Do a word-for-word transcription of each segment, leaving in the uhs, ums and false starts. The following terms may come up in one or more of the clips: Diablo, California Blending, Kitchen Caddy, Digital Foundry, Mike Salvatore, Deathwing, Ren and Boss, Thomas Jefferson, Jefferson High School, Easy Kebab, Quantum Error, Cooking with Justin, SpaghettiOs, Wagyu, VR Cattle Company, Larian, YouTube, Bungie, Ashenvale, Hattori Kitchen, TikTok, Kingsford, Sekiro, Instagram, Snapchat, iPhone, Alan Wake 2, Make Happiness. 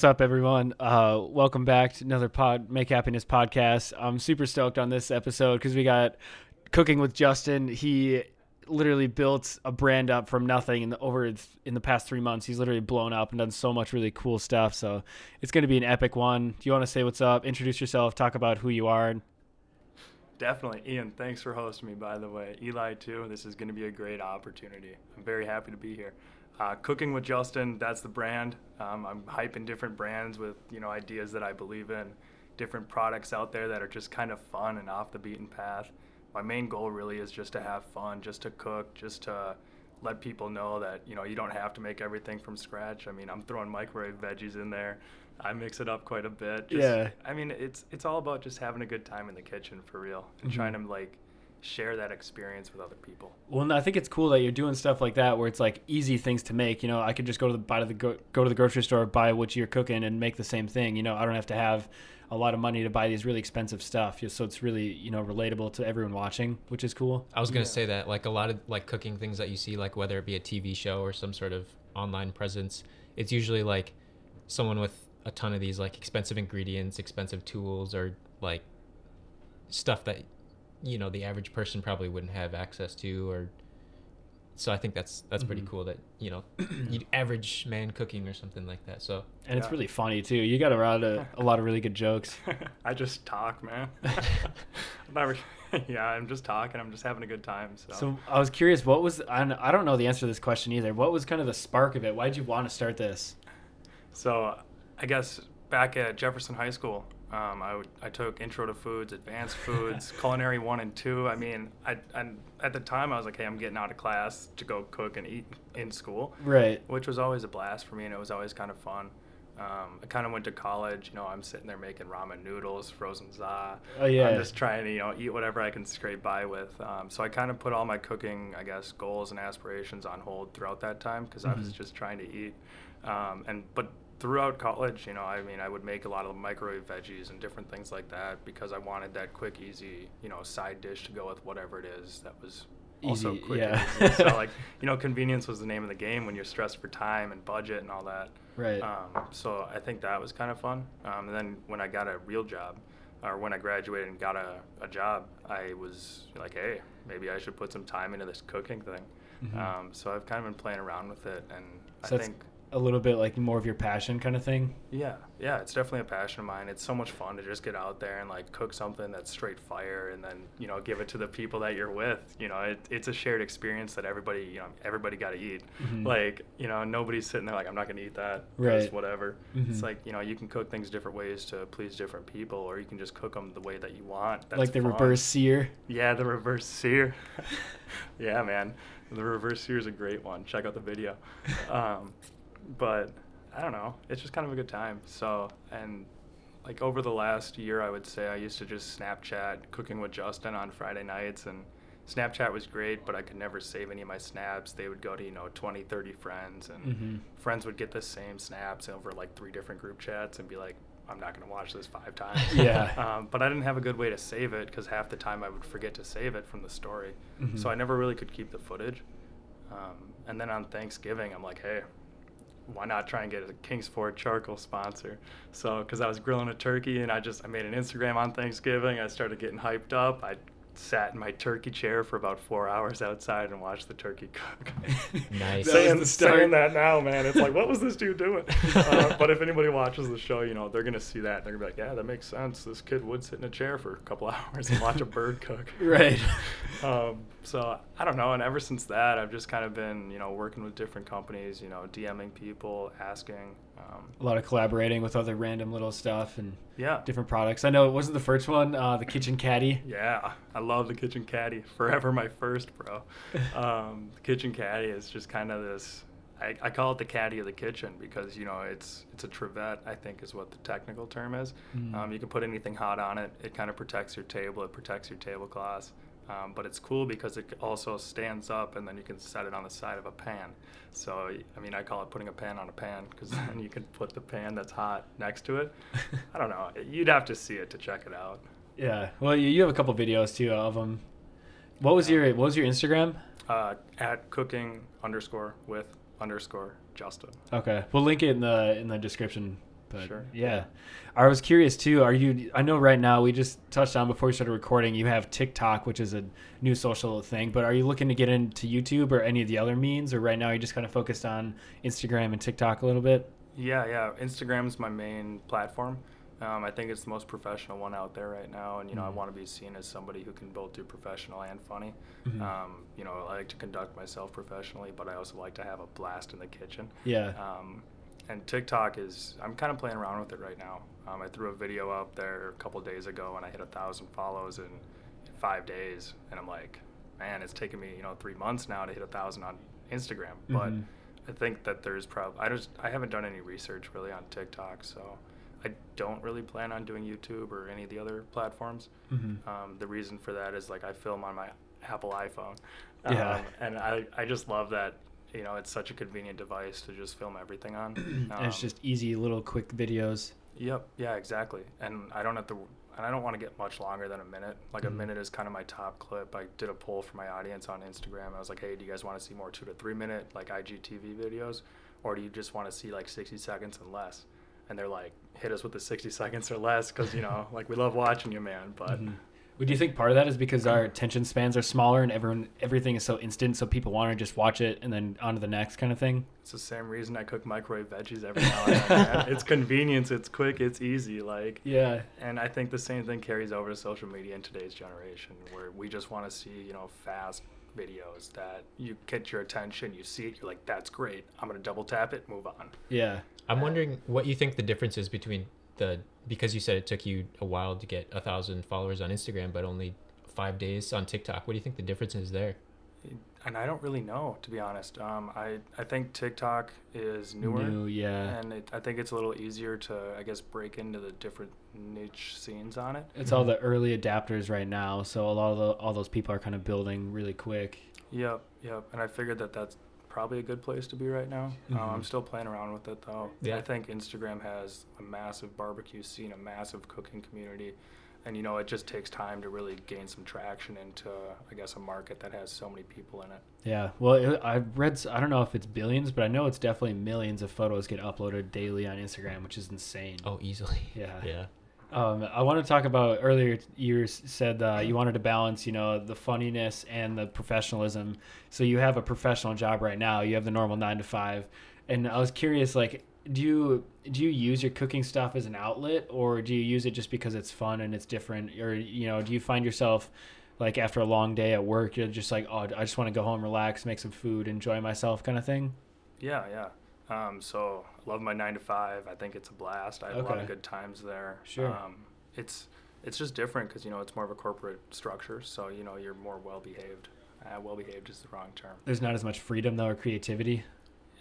What's up, everyone? Uh, welcome back to another pod, Make Happiness podcast. I'm super stoked on this episode because we got Cooking with Justin. He literally built a brand up from nothing in the, over in the past three months. He's literally blown up and done so much really cool stuff. So it's going to be an epic one. Do you want to say what's up, introduce yourself, talk about who you are? Definitely. Ian, thanks for hosting me, by the way. Eli, too. This is going to be a great opportunity. I'm very happy to be here. Uh, Cooking with Justin, that's the brand. Um, I'm hyping different brands with, you know, ideas that I believe in, different products out there that are just kind of fun and off the beaten path. My main goal really is just to have fun, just to cook, just to let people know that, you know, you don't have to make everything from scratch. I mean, I'm throwing microwave veggies in there. I mix it up quite a bit. Just, yeah. I mean, it's it's all about just having a good time in the kitchen for real and mm-hmm. trying to, like, share that experience with other people. Well, and I think it's cool that you're doing stuff like that where it's like easy things to make. You know, I could just go to the buy to the go, go to the grocery store, buy what you're cooking, and make the same thing. You know, I don't have to have a lot of money to buy these really expensive stuff. So it's really, you know, relatable to everyone watching, which is cool. I was gonna yeah. say that, like, a lot of like cooking things that you see, like whether it be a T V show or some sort of online presence, it's usually like someone with a ton of these like expensive ingredients, expensive tools, or like stuff that, you know, the average person probably wouldn't have access to. Or so I think that's that's mm-hmm. pretty cool that, you know, you'd average man cooking or something like that. So and yeah. it's really funny too. You got a lot of a lot of really good jokes. I just talk, man. I'm never, yeah, I'm just talking. I'm just having a good time. So, so I was curious, what was and I don't know the answer to this question either. What was kind of the spark of it? Why did you want to start this? So I guess back at Jefferson High School. Um, I, would, I took Intro to Foods, Advanced Foods, Culinary one and two. I mean, I, I at the time, I was like, hey, I'm getting out of class to go cook and eat in school. Right. Which was always a blast for me, and it was always kind of fun. Um, I kind of went to college. You know, I'm sitting there making ramen noodles, frozen za. Oh, yeah. I'm just trying to, you know, eat whatever I can scrape by with. Um, so I kind of put all my cooking, I guess, goals and aspirations on hold throughout that time because mm-hmm. I was just trying to eat. Um, and but... Throughout college, you know, I mean, I would make a lot of microwave veggies and different things like that because I wanted that quick, easy, you know, side dish to go with whatever it is that was also easy, quick yeah. and easy. So, like, you know, convenience was the name of the game when you're stressed for time and budget and all that. Right. Um, so I think that was kind of fun. Um, and then when I got a real job, or when I graduated and got a, a job, I was like, hey, maybe I should put some time into this cooking thing. Mm-hmm. Um, so I've kind of been playing around with it, and so I think... a little bit like more of your passion kind of thing. Yeah. Yeah. It's definitely a passion of mine. It's so much fun to just get out there and like cook something that's straight fire and then, you know, give it to the people that you're with, you know, it, it's a shared experience that everybody, you know, everybody got to eat. Mm-hmm. Like, you know, nobody's sitting there like, I'm not going to eat that. Right. Just whatever. Mm-hmm. It's like, you know, you can cook things different ways to please different people, or you can just cook them the way that you want. That's like the fun. Reverse sear. Yeah. The reverse sear. Yeah, man. The reverse sear is a great one. Check out the video. Um, But I don't know. It's just kind of a good time. So, and like over the last year, I would say I used to just Snapchat Cooking with Justin on Friday nights. And Snapchat was great, but I could never save any of my snaps. They would go to, you know, twenty, thirty friends. And mm-hmm. friends would get the same snaps over like three different group chats and be like, I'm not going to watch this five times. Yeah. Um, but I didn't have a good way to save it because half the time I would forget to save it from the story. Mm-hmm. So I never really could keep the footage. Um, and then on Thanksgiving, I'm like, hey, why not try and get a Kingsford charcoal sponsor? So, because I was grilling a turkey and I just, I made an Instagram on Thanksgiving. I started getting hyped up. I sat in my turkey chair for about four hours outside and watched the turkey cook. Nice. That saying, saying that now, man, it's like, what was this dude doing? Uh, but if anybody watches the show, you know, they're going to see that. And they're going to be like, yeah, that makes sense. This kid would sit in a chair for a couple hours and watch a bird cook. Right. Um, so I don't know. And ever since that, I've just kind of been, you know, working with different companies, you know, DMing people, asking. Um, a lot of collaborating with other random little stuff and yeah. different products. I know it wasn't the first one, uh, the Kitchen Caddy. Yeah, I love the Kitchen Caddy. Forever my first, bro. Um, the Kitchen Caddy is just kind of this, I, I call it the caddy of the kitchen because, you know, it's it's a trivet, I think is what the technical term is. Mm. Um, you can put anything hot on it. It kind of protects your table. It protects your tablecloths. Um, but it's cool because it also stands up and then you can set it on the side of a pan. So, I mean, I call it putting a pan on a pan because then you can put the pan that's hot next to it. I don't know. You'd have to see it to check it out. Yeah. Well, you, you have a couple videos, too, of them. What was, yeah. your, what was your Instagram? Uh, at cooking underscore with underscore Justin. Okay. We'll link it in the in the description But sure. Yeah. I was curious too. Are you, I know right now we just touched on before we started recording, you have TikTok, which is a new social thing, but are you looking to get into YouTube or any of the other means, or right now you're just kind of focused on Instagram and TikTok a little bit? Yeah. Yeah. Instagram's my main platform. Um, I think it's the most professional one out there right now. And, you know, mm-hmm. I want to be seen as somebody who can both do professional and funny. Mm-hmm. Um, you know, I like to conduct myself professionally, but I also like to have a blast in the kitchen. Yeah. Um, and TikTok is, I'm kind of playing around with it right now. Um, I threw a video up there a couple days ago and I hit a thousand follows in, in five days. And I'm like, man, it's taken me, you know, three months now to hit a thousand on Instagram. Mm-hmm. But I think that there's probably, I just, I haven't done any research really on TikTok. So I don't really plan on doing YouTube or any of the other platforms. Mm-hmm. Um, the reason for that is, like, I film on my Apple iPhone. Um, yeah. And I, I just love that, you know, it's such a convenient device to just film everything on. Um, and it's just easy little quick videos. Yep. Yeah, exactly. And I don't have to, and I don't want to get much longer than a minute. Like mm-hmm. a minute is kind of my top clip. I did a poll for my audience on Instagram. I was like, hey, do you guys want to see more two to three minute, like I G T V videos? Or do you just want to see like sixty seconds and less? And they're like, hit us with the sixty seconds or less because, you know, like we love watching you, man. But mm-hmm. would you think part of that is because our attention spans are smaller and everyone everything is so instant, so people want to just watch it and then on to the next kind of thing? It's the same reason I cook microwave veggies every now and then. It's convenience, it's quick, it's easy. Like yeah. And I think the same thing carries over to social media in today's generation where we just want to see, you know, fast videos that you get your attention, you see it, you're like, that's great, I'm gonna double tap it, move on. Yeah. I'm wondering what you think the difference is between the, because you said it took you a while to get a thousand followers on Instagram but only five days on TikTok. What do you think the difference is there? And I don't really know, to be honest. Um, I, I think TikTok is newer. New, yeah. And it, I think it's a little easier to, I guess, break into the different niche scenes on it. It's mm-hmm. all the early adapters right now, so a lot of the, all those people are kind of building really quick. Yep, yep. And I figured that that's probably a good place to be right now. Mm-hmm. Uh, I'm still playing around with it, though. Yeah. I think Instagram has a massive barbecue scene, a massive cooking community. And, you know, it just takes time to really gain some traction into, I guess, a market that has so many people in it. Yeah. Well, it, I've read, I don't know if it's billions, but I know it's definitely millions of photos get uploaded daily on Instagram, which is insane. Oh, easily. Yeah. Yeah. Um, I want to talk about earlier, you said uh, you wanted to balance, you know, the funniness and the professionalism. So you have a professional job right now. You have the normal nine to five. And I was curious, like, do you do you use your cooking stuff as an outlet, or do you use it just because it's fun and it's different? Or, you know, do you find yourself like after a long day at work, you're just like, oh, I just want to go home, relax, make some food, enjoy myself kind of thing? Yeah, yeah. Um, so I love my nine to five. I think it's a blast. I have okay. a lot of good times there. Sure. Um, it's, it's just different because, you know, it's more of a corporate structure. So, you know, you're more well-behaved. Uh, well-behaved is the wrong term. There's not as much freedom, though, or creativity?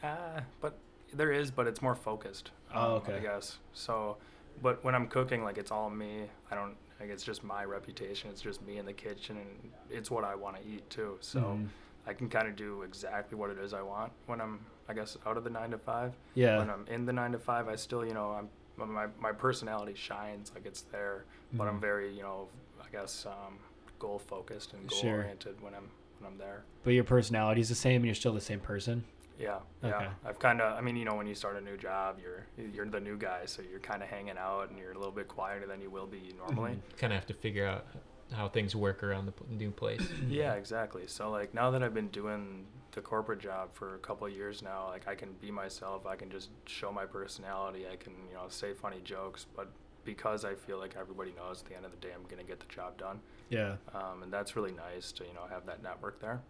Uh, but... There is, but it's more focused. Oh, okay. I guess. So, but when I'm cooking, like, it's all me. I don't, like, it's just my reputation. It's just me in the kitchen, and it's what I want to eat, too. So mm. I can kind of do exactly what it is I want when I'm, I guess, out of the nine to five. Yeah. When I'm in the nine to five, I still, you know, I'm my, my personality shines, like, it's there. Mm. But I'm very, you know, I guess, um, goal-focused and goal-oriented sure. when I'm when I'm there. But your personality is the same, and you're still the same person? Yeah, yeah. Okay. I've kind of, I mean, you know, when you start a new job, you're you're the new guy, so you're kind of hanging out and you're a little bit quieter than you will be normally. Mm-hmm. Kind of have to figure out how things work around the new place. Yeah, exactly. So, like, now that I've been doing the corporate job for a couple of years now, like, I can be myself. I can just show my personality. I can, you know, say funny jokes, but because I feel like everybody knows at the end of the day I'm going to get the job done. Yeah. Um, and that's really nice to, you know, have that network there.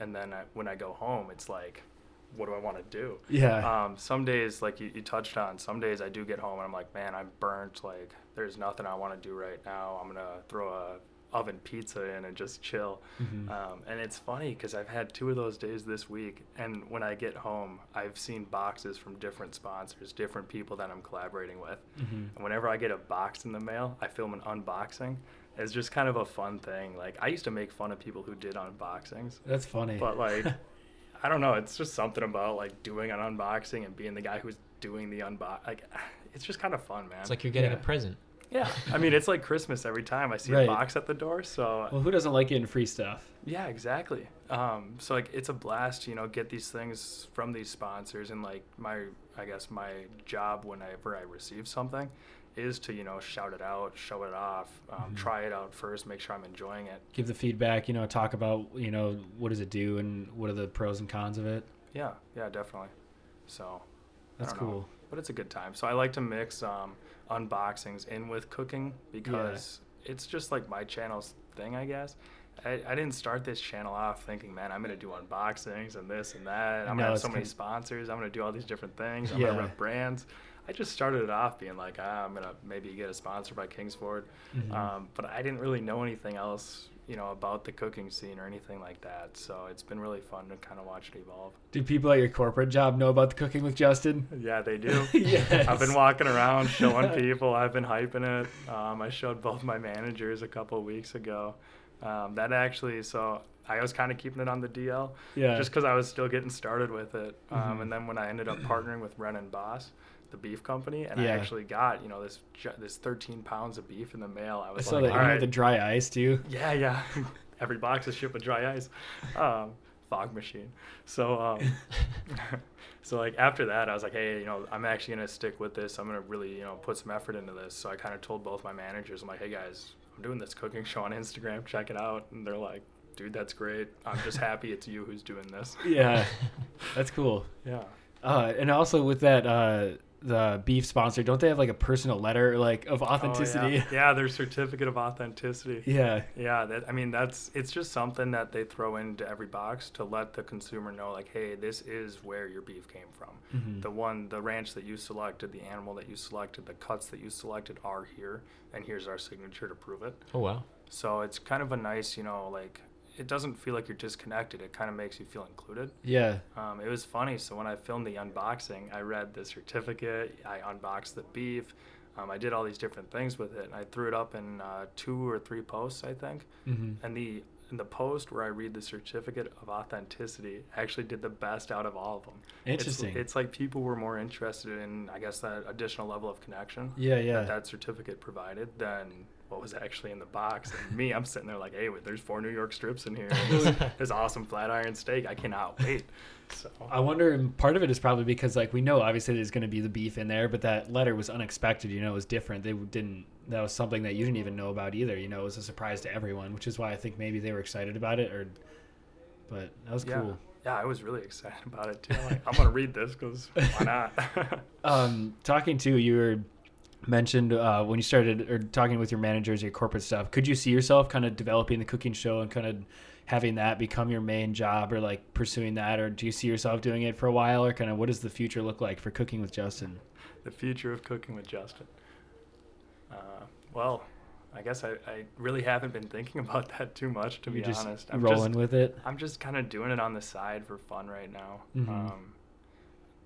And then I, when I go home, it's like, what do I want to do? Yeah. Um, some days, like you, you touched on, some days I do get home and I'm like, man, I'm burnt. Like, there's nothing I want to do right now. I'm going to throw a oven pizza in and just chill. Mm-hmm. Um, and it's funny because I've had two of those days this week. And when I get home, I've seen boxes from different sponsors, different people that I'm collaborating with. Mm-hmm. And whenever I get a box in the mail, I film an unboxing. It's just kind of a fun thing. Like, I used to make fun of people who did unboxings. That's funny. But, like... I don't know. It's just something about, like, doing an unboxing and being the guy who's doing the unbox. Like, it's just kind of fun, man. It's like you're getting yeah. a present. Yeah. I mean, it's like Christmas every time I see right. a box at the door. So. Well, who doesn't like getting free stuff? Yeah, exactly. Um, so, like, it's a blast, you know, get these things from these sponsors. And, like, my I guess my job whenever I receive something is to, you know, shout it out, show it off, um, mm-hmm. try it out first, make sure I'm enjoying it. Give the feedback, you know, talk about, you know, what does it do and what are the pros and cons of it? Yeah, yeah, definitely. So that's cool. Know, but it's a good time. So I like to mix um, unboxings in with cooking because yeah. it's just like my channel's thing, I guess. I, I didn't start this channel off thinking, man, I'm going to do unboxings and this and that. I'm no, going to have so many con- sponsors. I'm going to do all these different things. I'm yeah. going to rep brands. I just started it off being like, ah, I'm going to maybe get a sponsor by Kingsford. Mm-hmm. Um, but I didn't really know anything else, you know, about the cooking scene or anything like that. So it's been really fun to kind of watch it evolve. Do people at your corporate job know about the Cooking with Justin? Yeah, they do. Yes. I've been walking around showing people. I've been hyping it. Um, I showed both my managers a couple of weeks ago. Um, that actually, so I was kind of keeping it on the D L yeah. just because I was still getting started with it. Um, mm-hmm. And then when I ended up partnering with Ren and Boss, the beef company, and yeah. I actually got, you know, this this thirteen pounds of beef in the mail. I was I saw like, that all you right. had the dry ice too. Yeah, yeah. Every box is shipped with dry ice. Um, fog machine. So, um, so like after that, I was like, hey, you know, I'm actually going to stick with this. I'm going to really, you know, put some effort into this. So I kind of told both my managers, I'm like, hey guys, I'm doing this cooking show on Instagram, check it out. And they're like, dude, that's great. I'm just happy it's you who's doing this. Yeah, that's cool. Yeah. Uh, and also with that, uh, the beef sponsor, don't they have like a personal letter like of authenticity? Oh, yeah. yeah, their certificate of authenticity. Yeah. Yeah. That, I mean, that's, it's just something that they throw into every box to let the consumer know like, hey, this is where your beef came from. Mm-hmm. The one, the ranch that you selected, the animal that you selected, the cuts that you selected are here, and here's our signature to prove it. Oh, wow. So it's kind of a nice, you know, like, it doesn't feel like you're disconnected. It kind of makes you feel included. Yeah. Um, it was funny. So when I filmed the unboxing, I read the certificate. I unboxed the beef. Um, I did all these different things with it. And I threw it up in uh, two or three posts, I think. Mm-hmm. And the in the post where I read the certificate of authenticity, I actually did the best out of all of them. Interesting. It's, it's like people were more interested in, I guess, that additional level of connection. Yeah, yeah. That that certificate provided than what was actually in the box. And me, I'm sitting there like, hey, there's four New York strips in here. This, this awesome flat iron steak. I cannot wait. So I wonder, and part of it is probably because, like, we know obviously there's going to be the beef in there, but that letter was unexpected. You know, it was different. They didn't, that was something that you didn't even know about either. You know, it was a surprise to everyone, which is why I think maybe they were excited about it, or, but that was yeah. cool. Yeah, I was really excited about it too. Like, I'm going to read this because why not? um, talking to you were, mentioned uh when you started or talking with your managers, your corporate stuff, could you see yourself kind of developing the cooking show and kind of having that become your main job, or like pursuing that, or do you see yourself doing it for a while, or kind of what does the future look like for Cooking with Justin? The future of Cooking with Justin, uh well I guess I, I really haven't been thinking about that too much, to You're be just honest. I'm rolling just, with it. I'm just kind of doing it on the side for fun right now. Mm-hmm. um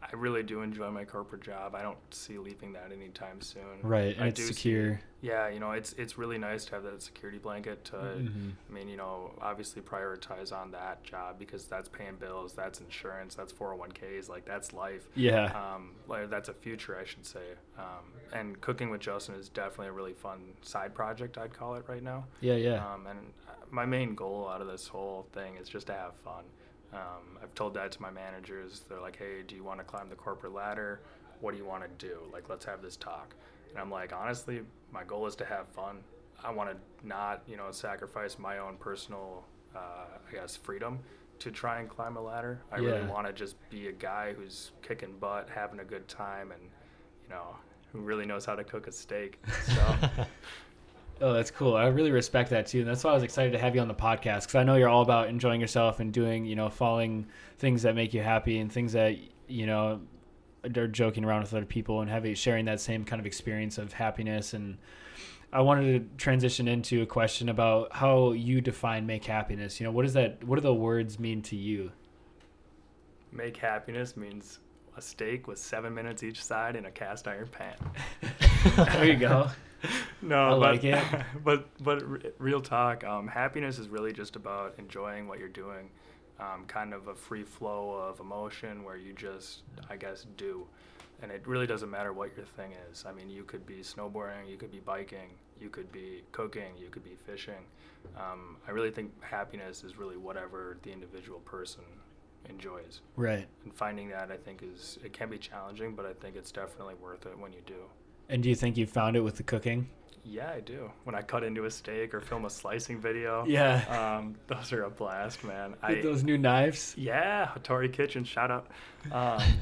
I really do enjoy my corporate job. I don't see leaving that anytime soon. Right, and I it's do secure. See, yeah, you know, it's it's really nice to have that security blanket to, mm-hmm. I mean, you know, obviously prioritize on that job because that's paying bills, that's insurance, that's four oh one k's, like that's life. Yeah. Um, like that's a future, I should say. Um, and Cooking with Justin is definitely a really fun side project, I'd call it right now. Yeah, yeah. Um, and my main goal out of this whole thing is just to have fun. Um, I've told that to my managers. They're like, hey, do you want to climb the corporate ladder? What do you want to do? Like, let's have this talk. And I'm like, honestly, my goal is to have fun. I want to not, you know, sacrifice my own personal, uh, I guess, freedom to try and climb a ladder. I yeah. really want to just be a guy who's kicking butt, having a good time, and, you know, who really knows how to cook a steak. So... Oh, that's cool. I really respect that too. And that's why I was excited to have you on the podcast, because I know you're all about enjoying yourself and doing, you know, following things that make you happy and things that, you know, are joking around with other people and having sharing that same kind of experience of happiness. And I wanted to transition into a question about how you define make happiness. You know, what is that? What do the words mean to you? Make happiness means a steak with seven minutes each side in a cast iron pan. There you go. No, I but, like it. but but real talk, um, happiness is really just about enjoying what you're doing, um, kind of a free flow of emotion where you just, I guess, do. And it really doesn't matter what your thing is. I mean, you could be snowboarding, you could be biking, you could be cooking, you could be fishing. Um, I really think happiness is really whatever the individual person enjoys. Right. And finding that, I think, is, it can be challenging, but I think it's definitely worth it when you do. And do you think you found it with the cooking? Yeah, I do. When I cut into a steak or film a slicing video. Yeah. Um, those are a blast, man. I, those new knives? Yeah, Hattori Kitchen, shout out. Um,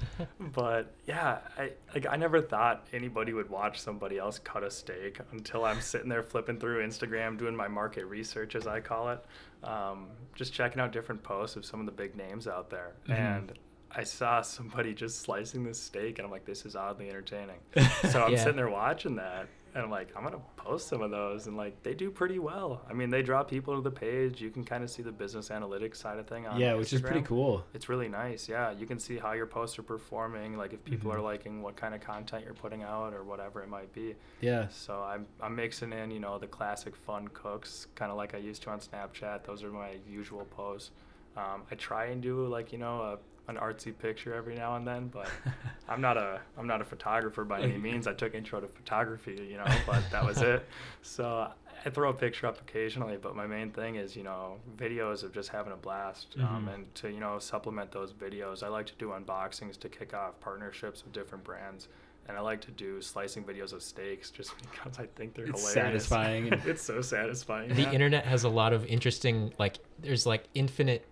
but yeah, I like I never thought anybody would watch somebody else cut a steak until I'm sitting there flipping through Instagram, doing my market research, as I call it, um, just checking out different posts of some of the big names out there. Mm-hmm. And I saw somebody just slicing this steak, and I'm like, this is oddly entertaining. So I'm yeah. sitting there watching that. And I'm like, I'm going to post some of those. And, like, they do pretty well. I mean, they draw people to the page. You can kind of see the business analytics side of thing on Yeah, Instagram. Which is pretty cool. It's really nice, yeah. You can see how your posts are performing, like if people mm-hmm. are liking what kind of content you're putting out or whatever it might be. Yeah. So I'm, I'm mixing in, you know, the classic fun cooks, kind of like I used to on Snapchat. Those are my usual posts. Um, I try and do, like, you know, a an artsy picture every now and then, but I'm not a I'm not a photographer by any means. I took intro to photography, you know, but that was it. So I throw a picture up occasionally, but my main thing is, you know, videos of just having a blast. Mm-hmm. Um, and to, you know, supplement those videos, I like to do unboxings to kick off partnerships with different brands. And I like to do slicing videos of steaks just because I think they're it's hilarious. Satisfying. It's so satisfying. The yeah. internet has a lot of interesting, like, there's like infinite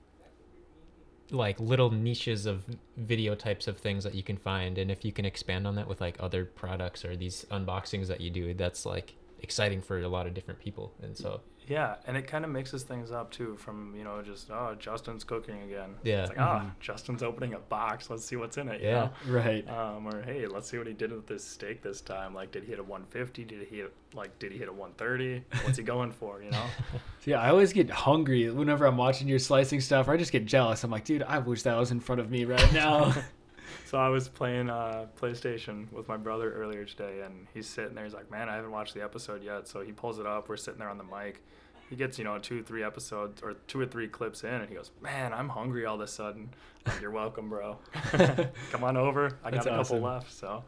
like little niches of video types of things that you can find, and if you can expand on that with like other products or these unboxings that you do, that's like exciting for a lot of different people. And so yeah, and it kind of mixes things up too, from, you know, just, oh, Justin's cooking again. Yeah, it's like, mm-hmm. oh, Justin's opening a box, let's see what's in it. Yeah, you know? Right. Um or hey, let's see what he did with this steak this time. Like, did he hit a one fifty? Did he hit, like, did he hit a one thirty? What's he going for, you know? So, yeah, I always get hungry whenever I'm watching your slicing stuff, or I just get jealous. I'm like, dude, I wish that was in front of me right now. So I was playing uh, PlayStation with my brother earlier today, and he's sitting there. He's like, man, I haven't watched the episode yet. So he pulls it up. We're sitting there on the mic. He gets, you know, two, three episodes or two or three clips in, and he goes, man, I'm hungry all of a sudden. I'm like, you're welcome, bro. Come on over. I got That's a couple awesome. Left. So.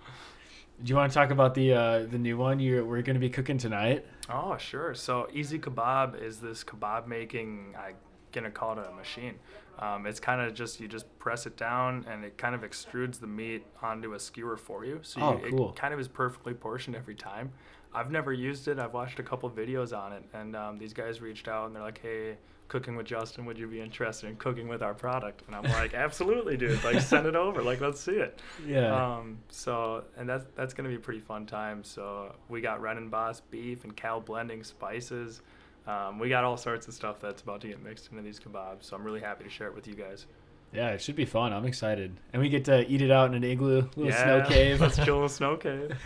Do you want to talk about the uh, the new one you're, we're going to be cooking tonight? Oh, sure. So Easy Kebab is this kebab making, I'm going to call it a machine. Um, it's kind of just, you just press it down and it kind of extrudes the meat onto a skewer for you. So oh, you, cool. it kind of is perfectly portioned every time. I've never used it. I've watched a couple videos on it, and um, these guys reached out and they're like, hey, Cooking with Justin, would you be interested in cooking with our product? And I'm like, absolutely, dude. Like, send it over. Like, let's see it. Yeah. Um, so, and that's, that's going to be a pretty fun time. So we got Ren and Boss beef and Cal Blending spices. Um, we got all sorts of stuff that's about to get mixed into these kebabs, so I'm really happy to share it with you guys. Yeah, it should be fun. I'm excited. And we get to eat it out in an igloo, little yeah, snow cave. Let's chill in a snow cave.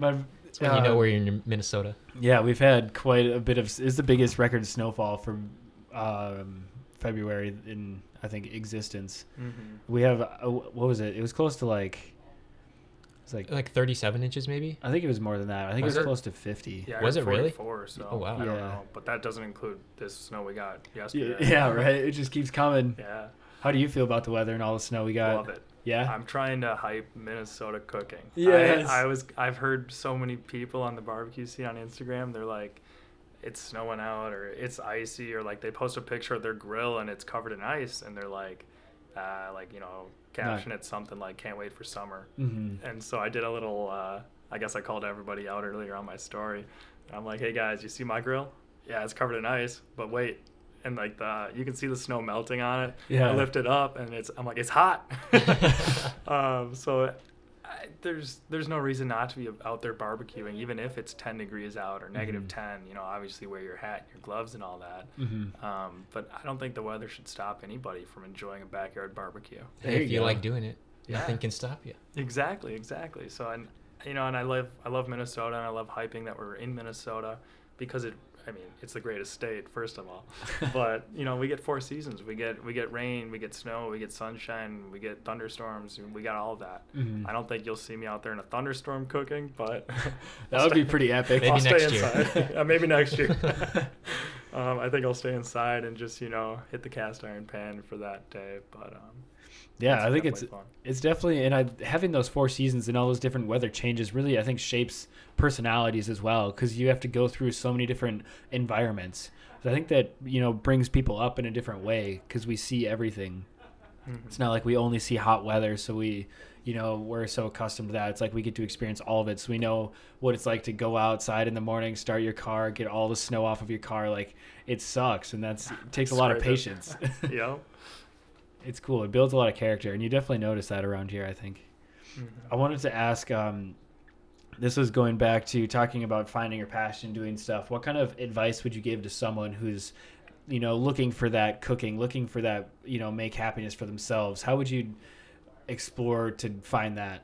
But, it's when uh, you know we're in Minnesota. Yeah, we've had quite a bit of, it's the biggest record snowfall from um, February in, I think, existence. Mm-hmm. We have, uh, what was it? It was close to like... Like, like thirty-seven inches, maybe? I think it was more than that. I think was it was it? close to fifty. Yeah, was it really? So, oh, wow. I don't yeah. know. But that doesn't include this snow we got yesterday. Yeah, yeah, right? It just keeps coming. Yeah. How do you feel about the weather and all the snow we got? Love it. Yeah? I'm trying to hype Minnesota cooking. Yes. I, I was, I've heard so many people on the barbecue scene on Instagram, they're like, it's snowing out or it's icy, or like they post a picture of their grill and it's covered in ice, and they're like, uh, like, you know, caption it something like, can't wait for summer. Mm-hmm. And so I did a little, uh, I guess I called everybody out earlier on my story. I'm like, hey guys, you see my grill? Yeah, it's covered in ice, but wait. And like the, you can see the snow melting on it. Yeah. I lift it up and it's, I'm like, it's hot. um, so I, there's, there's no reason not to be out there barbecuing, even if it's ten degrees out or negative mm-hmm. ten, you know, obviously wear your hat, your gloves and all that. Mm-hmm. Um, but I don't think the weather should stop anybody from enjoying a backyard barbecue. Hey, if you, you like doing it, yeah. nothing can stop you. Exactly. Exactly. So, and you know, and I love, I love Minnesota, and I love hyping that we're in Minnesota because it, I mean, it's the greatest state, first of all, but you know, we get four seasons. We get we get rain, we get snow, we get sunshine, we get thunderstorms, and we got all of that. Mm-hmm. I don't think you'll see me out there in a thunderstorm cooking, but that would stay, be pretty epic. Maybe I'll next stay inside. uh, maybe next year. um, I think I'll stay inside and just, you know, hit the cast iron pan for that day. But um, yeah, I think it's fun. It's definitely, and I, having those four seasons and all those different weather changes really, I think, shapes personalities as well, because you have to go through so many different environments. So I think that, you know, brings people up in a different way because we see everything. Mm-hmm. It's not like we only see hot weather, so we, you know, we're so accustomed to that. It's like we get to experience all of it. So we know what it's like to go outside in the morning, start your car, get all the snow off of your car. Like, it sucks, and that's it takes a lot of patience. Yeah. It's cool. It builds a lot of character, and you definitely notice that around here, I think. Mm-hmm. I wanted to ask, um, this was going back to talking about finding your passion, doing stuff. What kind of advice would you give to someone who's, you know, looking for that cooking, looking for that, you know, make happiness for themselves? How would you explore to find that?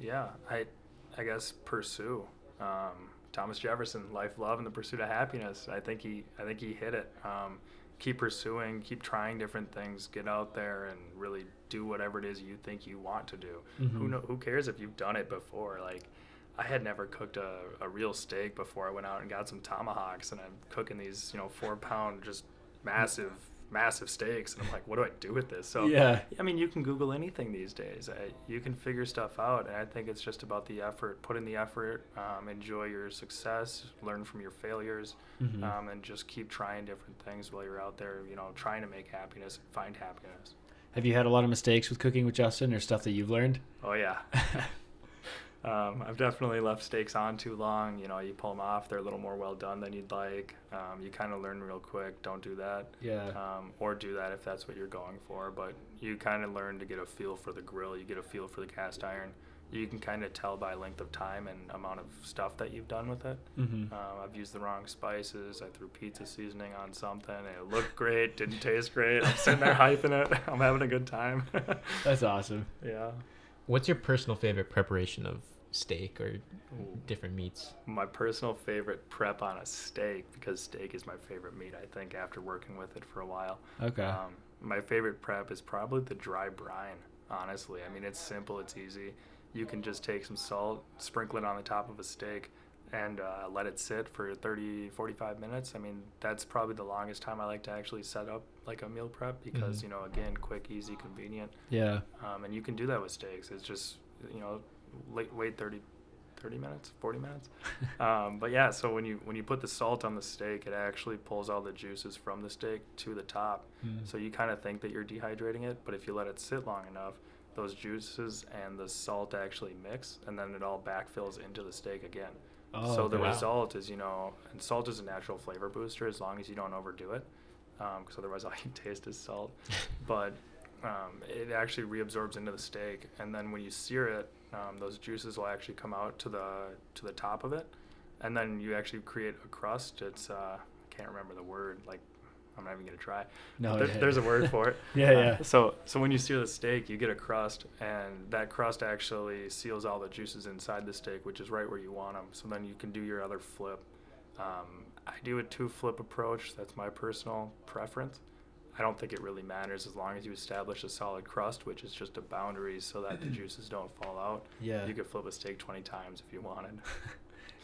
Yeah, I I guess pursue. Um, Thomas Jefferson, life, love, and the pursuit of happiness. I think he I think he hit it. Um, keep pursuing, keep trying different things, get out there and really do whatever it is you think you want to do. Mm-hmm. Who know, who cares if you've done it before? Like, I had never cooked a, a real steak before I went out and got some tomahawks, and I'm cooking these, you know, four pound, just massive, massive steaks. And I'm like, what do I do with this? So, yeah. I mean, you can Google anything these days. I, you can figure stuff out. And I think it's just about the effort, put in the effort, um, enjoy your success, learn from your failures, mm-hmm. um, and just keep trying different things while you're out there, you know, trying to make happiness, find happiness. Have you had a lot of mistakes with Cooking with Justin, or stuff that you've learned? Oh, yeah. Um, I've definitely left steaks on too long. You know, you pull them off, they're a little more well done than you'd like. Um, you kind of learn real quick, don't do that. Yeah. Um, or do that if that's what you're going for. But you kind of learn to get a feel for the grill. You get a feel for the cast iron. You can kind of tell by length of time and amount of stuff that you've done with it. Mm-hmm. Um, I've used the wrong spices. I threw pizza seasoning on something. It looked great, didn't taste great. I'm sitting there hyping it. I'm having a good time. That's awesome. Yeah. What's your personal favorite preparation of steak or different meats? My personal favorite prep on a steak, because steak is my favorite meat, I think, after working with it for a while. Okay. Um, my favorite prep is probably the dry brine, honestly. I mean, it's simple, it's easy. You can just take some salt, sprinkle it on the top of a steak, and uh, let it sit for thirty, forty-five minutes. I mean, that's probably the longest time I like to actually set up like a meal prep, because, mm-hmm. you know, again, quick, easy, convenient. Yeah. Um, and you can do that with steaks. It's just, you know, late, wait thirty, thirty minutes, forty minutes. um, but yeah, so when you when you put the salt on the steak, it actually pulls all the juices from the steak to the top. Mm-hmm. So you kind of think that you're dehydrating it, but if you let it sit long enough, those juices and the salt actually mix, and then it all backfills into the steak again. Oh, so the wow. result is, you know, and salt is a natural flavor booster as long as you don't overdo it, because um, otherwise all you taste is salt. But um, it actually reabsorbs into the steak, and then when you sear it, um, those juices will actually come out to the to the top of it, and then you actually create a crust. It's uh, I can't remember the word. Like, I'm not even gonna try. No, there, yeah. there's a word for it. yeah, uh, yeah. So so when you sear the steak, you get a crust, and that crust actually seals all the juices inside the steak, which is right where you want them. So then you can do your other flip. Um, I do a two-flip approach. That's my personal preference. I don't think it really matters as long as you establish a solid crust, which is just a boundary so that the juices don't fall out. Yeah. You could flip a steak twenty times if you wanted.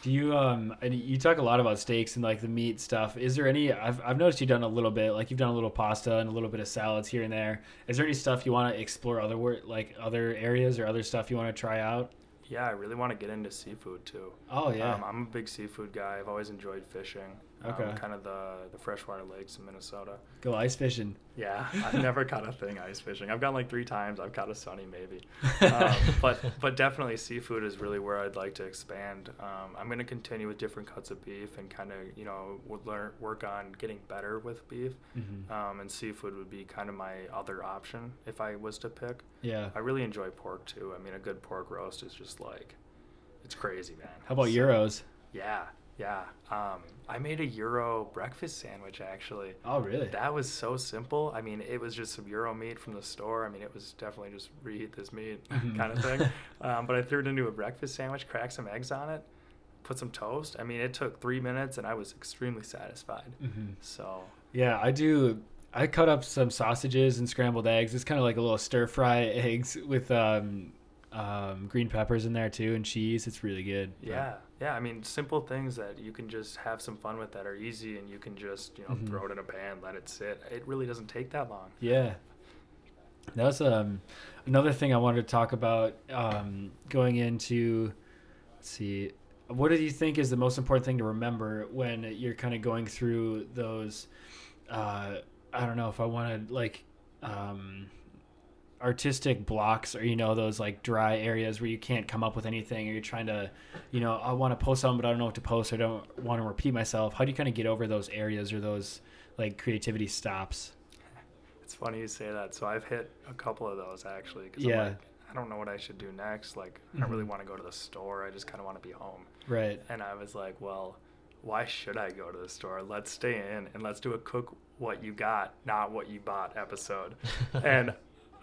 Do you um and you talk a lot about steaks and like the meat stuff. Is there any I've I've noticed you've done a little bit, like you've done a little pasta and a little bit of salads here and there. Is there any stuff you want to explore other like other areas or other stuff you want to try out? Yeah, I really want to get into seafood too. Oh yeah. Um, I'm a big seafood guy. I've always enjoyed fishing. Okay. Um, kind of the the freshwater lakes in Minnesota. Go ice fishing. Yeah, I've never caught a thing ice fishing. I've gone like three times. I've caught a sunny maybe. Um, but but definitely seafood is really where I'd like to expand. Um, I'm going to continue with different cuts of beef and kind of, you know, learn work on getting better with beef. Mm-hmm. Um, and seafood would be kind of my other option if I was to pick. Yeah. I really enjoy pork too. I mean, a good pork roast is just like, it's crazy, man. How about so, Euros? Yeah. Yeah, um, I made a Euro breakfast sandwich, actually. Oh, really? That was so simple. I mean, it was just some Euro meat from the store. I mean, it was definitely just reheat this meat kind of thing. Um, but I threw it into a breakfast sandwich, cracked some eggs on it, put some toast. I mean, it took three minutes, and I was extremely satisfied. Mm-hmm. So yeah, I do. I cut up some sausages and scrambled eggs. It's kind of like a little stir-fry eggs with um, um, green peppers in there, too, and cheese. It's really good. Yeah. But yeah, I mean, simple things that you can just have some fun with that are easy, and you can just, you know, mm-hmm. throw it in a pan, let it sit. It really doesn't take that long. Yeah. That was um, another thing I wanted to talk about um, going into, let's see, what do you think is the most important thing to remember when you're kind of going through those, uh, I don't know if I want to, like, um, artistic blocks, or, you know, those like dry areas where you can't come up with anything, or you're trying to, you know, I want to post something, but I don't know what to post. I don't want to repeat myself. How do you kind of get over those areas or those like creativity stops? It's funny you say that. So I've hit a couple of those actually. Cause yeah. I'm like, I don't know what I should do next. Like, mm-hmm. I don't really want to go to the store. I just kind of want to be home. Right. And I was like, well, why should I go to the store? Let's stay in and let's do a cook what you got, not what you bought episode. And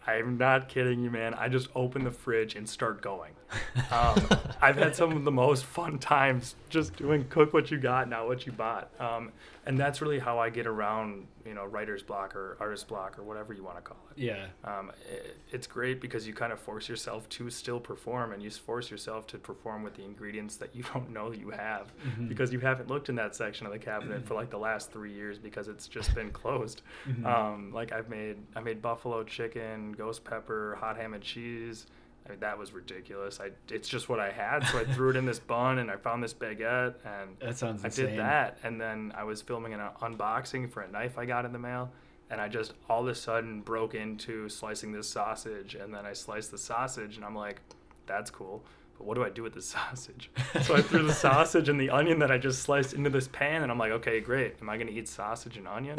I'm not kidding you, man. I just open the fridge and start going. Um, I've had some of the most fun times just doing cook what you got, not what you bought. Um, and that's really how I get around, you know, writer's block or artist block or whatever you want to call it. Yeah. Um, it, it's great because you kind of force yourself to still perform, and you force yourself to perform with the ingredients that you don't know you have, mm-hmm. because you haven't looked in that section of the cabinet for like the last three years because it's just been closed. Mm-hmm. Um, like I've made, I made buffalo chicken, ghost pepper, hot ham and cheese. I mean, that was ridiculous. I, it's just what I had, so I threw it in this bun, and I found this baguette, and that sounds I insane. Did that, and then I was filming an unboxing for a knife I got in the mail, and I just all of a sudden broke into slicing this sausage, and then I sliced the sausage, and I'm like, that's cool, but what do I do with the sausage? So I threw the sausage and the onion that I just sliced into this pan, and I'm like, okay, great, am I going to eat sausage and onion?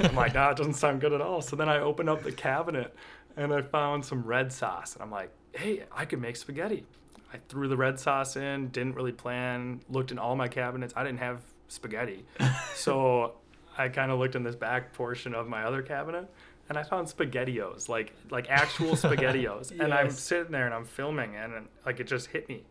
I'm like, nah, it doesn't sound good at all. So then I opened up the cabinet, and I found some red sauce, and I'm like, hey, I could make spaghetti. I threw the red sauce in, didn't really plan, looked in all my cabinets. I didn't have spaghetti. So I kind of looked in this back portion of my other cabinet, and I found SpaghettiOs, like like actual SpaghettiOs. Yes. And I'm sitting there, and I'm filming, and, and like it just hit me.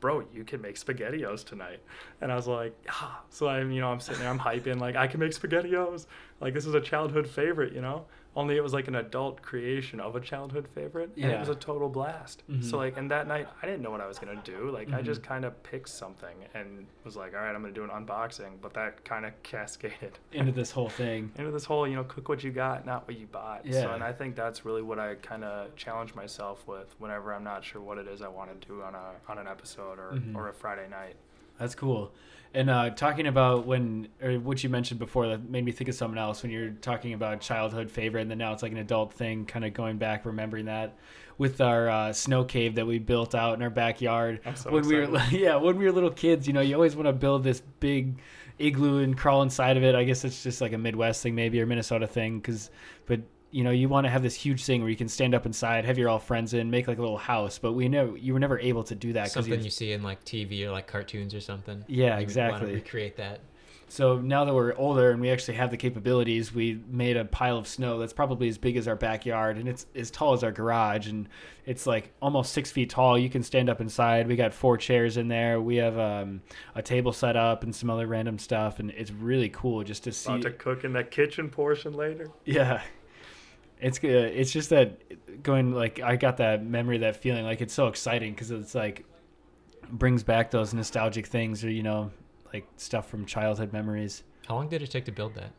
Bro, you can make SpaghettiOs tonight. And I was like, ah. So I'm, you know, I'm sitting there, I'm hyping, like, I can make SpaghettiOs. Like, this is a childhood favorite, you know? Only it was like an adult creation of a childhood favorite. And yeah. It was a total blast. Mm-hmm. So, like, and that night, I didn't know what I was going to do. Like, mm-hmm. I just kind of picked something and was like, all right, I'm going to do an unboxing. But that kind of cascaded into this whole thing. Into this whole, you know, cook what you got, not what you bought. Yeah. So, and I think that's really what I kind of challenge myself with whenever I'm not sure what it is I want to do on a on an episode or, mm-hmm. or a Friday night. That's cool. And uh, talking about when, or what you mentioned before that made me think of someone else when you're talking about childhood favorite, and then now it's like an adult thing, kind of going back, remembering that with our uh, snow cave that we built out in our backyard. I'm so when excited. we were, yeah, when we were little kids, you know, you always want to build this big igloo and crawl inside of it. I guess it's just like a Midwest thing, maybe, or Minnesota thing. Cause, but you know, you want to have this huge thing where you can stand up inside, have your all friends in, make like a little house, but we know you were never able to do that. Something you see in like T V or like cartoons or something. Yeah, exactly. You want to recreate that. So now that we're older and we actually have the capabilities, we made a pile of snow that's probably as big as our backyard, and it's as tall as our garage, and it's like almost six feet tall. You can stand up inside. We got four chairs in there. We have um, a table set up and some other random stuff, and it's really cool just to see. About to cook in that kitchen portion later. Yeah. It's good. It's just that going like I got that memory, that feeling like it's so exciting because it's like brings back those nostalgic things or, you know, like stuff from childhood memories. How long did it take to build that?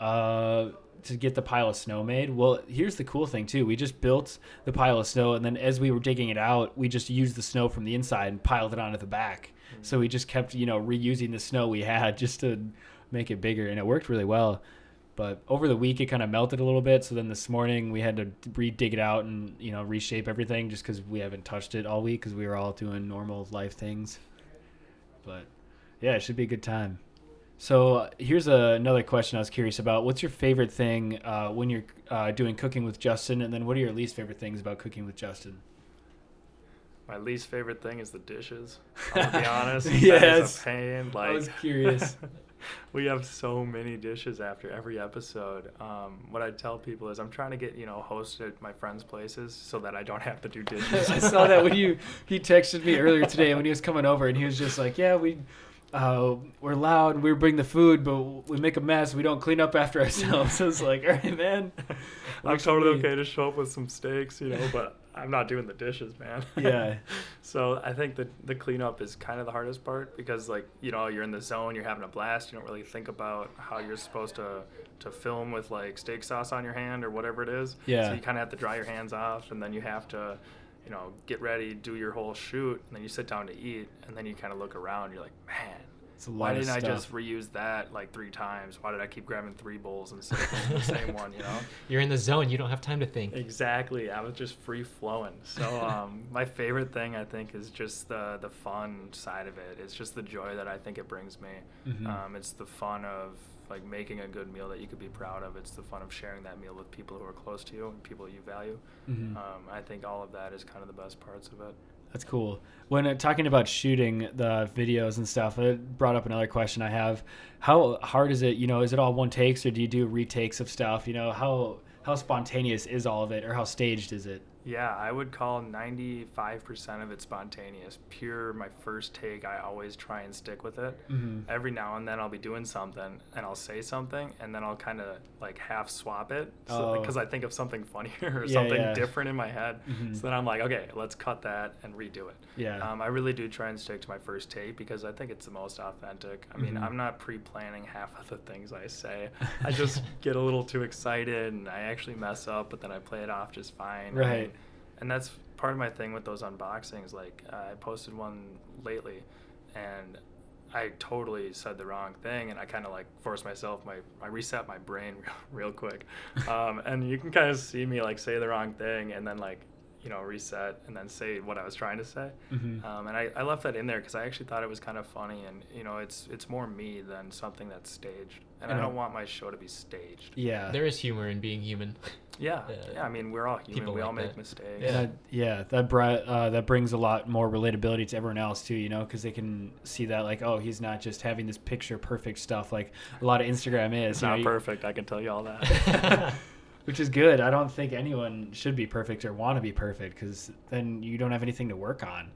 Uh, to get the pile of snow made? Well, here's the cool thing, too. We just built the pile of snow, and then as we were digging it out, we just used the snow from the inside and piled it onto the back. Mm-hmm. So we just kept, you know, reusing the snow we had just to make it bigger, and it worked really well. But over the week, it kind of melted a little bit. So then this morning, we had to re-dig it out and, you know, reshape everything just because we haven't touched it all week because we were all doing normal life things. But, yeah, it should be a good time. So uh, here's a, another question I was curious about. What's your favorite thing uh, when you're uh, doing Cooking with Justin? And then what are your least favorite things about Cooking with Justin? My least favorite thing is the dishes. I'll be honest. Yes. That is a pain. Like... I was curious. We have so many dishes after every episode. Um, what I tell people is I'm trying to get, you know, hosted at my friends' places so that I don't have to do dishes. I saw that when you, he texted me earlier today when he was coming over, and he was just like, yeah, we, uh, we're loud, we bring the food, but we make a mess, we don't clean up after ourselves. I was like, all right, man. I'm totally okay to show up with some steaks, you know, but I'm not doing the dishes, man. Yeah. So I think that the cleanup is kind of the hardest part because, like, you know, you're in the zone, you're having a blast. You don't really think about how you're supposed to, to film with, like, steak sauce on your hand or whatever it is. Yeah. So you kind of have to dry your hands off, and then you have to, you know, get ready, do your whole shoot, and then you sit down to eat, and then you kind of look around. You're like, man, It's a lot Why didn't of stuff. I just reuse that like three times? Why did I keep grabbing three bowls instead of the same one, you know? You're in the zone. You don't have time to think. Exactly. I was just free flowing. So um, my favorite thing, I think, is just the, the fun side of it. It's just the joy that I think it brings me. Mm-hmm. Um, it's the fun of like making a good meal that you could be proud of. It's the fun of sharing that meal with people who are close to you and people you value. Mm-hmm. Um, I think all of that is kind of the best parts of it. That's cool. When uh, talking about shooting the videos and stuff, it brought up another question I have. How hard is it, you know, is it all one takes or do you do retakes of stuff? You know, how how spontaneous is all of it or how staged is it? Yeah, I would call ninety-five percent of it spontaneous. Pure, my first take, I always try and stick with it. Mm-hmm. Every now and then I'll be doing something and I'll say something and then I'll kind of like half swap it because so, oh. I think of something funnier or yeah, something yeah. different in my head. Mm-hmm. So then I'm like, okay, let's cut that and redo it. Yeah. Um, I really do try and stick to my first take because I think it's the most authentic. I mean, mm-hmm. I'm not pre-planning half of the things I say. I just get a little too excited and I actually mess up, but then I play it off just fine. Right. I mean, and that's part of my thing with those unboxings. Like, uh, I posted one lately, and I totally said the wrong thing, and I kind of, like, forced myself, my I reset my brain real quick. Um, and you can kind of see me, like, say the wrong thing and then, like, you know, reset and then say what I was trying to say. Mm-hmm. Um, and I, I left that in there because I actually thought it was kind of funny, and, you know, it's it's more me than something that's staged. And I, I don't want my show to be staged. Yeah. There is humor in being human. Yeah, uh, yeah. I mean, we're all human. People we like all make that. mistakes. Yeah, that, yeah, that br- uh, that brings a lot more relatability to everyone else too, you know, because they can see that like, oh, he's not just having this picture perfect stuff like a lot of Instagram is. It's not know, perfect. You... I can tell you all that. Which is good. I don't think anyone should be perfect or want to be perfect because then you don't have anything to work on.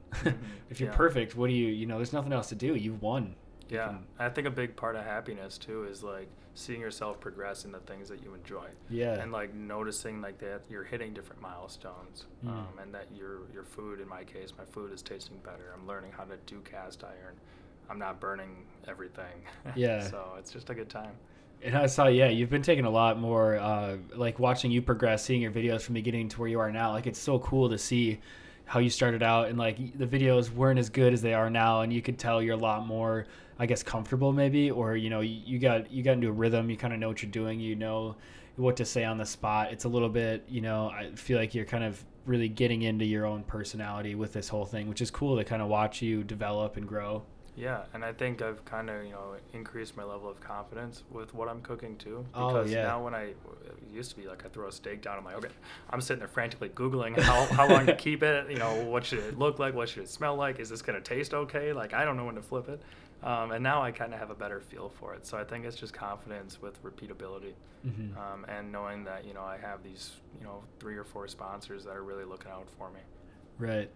If you're yeah. perfect, what do you, you know, there's nothing else to do. You've won. Yeah, I think a big part of happiness, too, is, like, seeing yourself progress in the things that you enjoy. Yeah. And, like, noticing, like, that you're hitting different milestones mm. um, and that your your food, in my case, my food is tasting better. I'm learning how to do cast iron. I'm not burning everything. Yeah. So it's just a good time. And I saw, yeah, you've been taking a lot more, uh, like, watching you progress, seeing your videos from the beginning to where you are now. Like, it's so cool to see how you started out and, like, the videos weren't as good as they are now, and you could tell you're a lot more – I guess comfortable maybe, or you know, you, you got you got into a rhythm. You kind of know what you're doing. You know what to say on the spot. It's a little bit, you know, I feel like you're kind of really getting into your own personality with this whole thing, which is cool to kind of watch you develop and grow. Yeah, and I think I've kind of, you know, increased my level of confidence with what I'm cooking too. Because oh, yeah. now when I, it used to be like I throw a steak down, I'm like, okay, I'm sitting there frantically Googling how, how long to keep it, you know, what should it look like, what should it smell like, is this going to taste okay? Like, I don't know when to flip it. Um, and now I kind of have a better feel for it. So I think it's just confidence with repeatability mm-hmm. um, and knowing that, you know, I have these, you know, three or four sponsors that are really looking out for me. Right.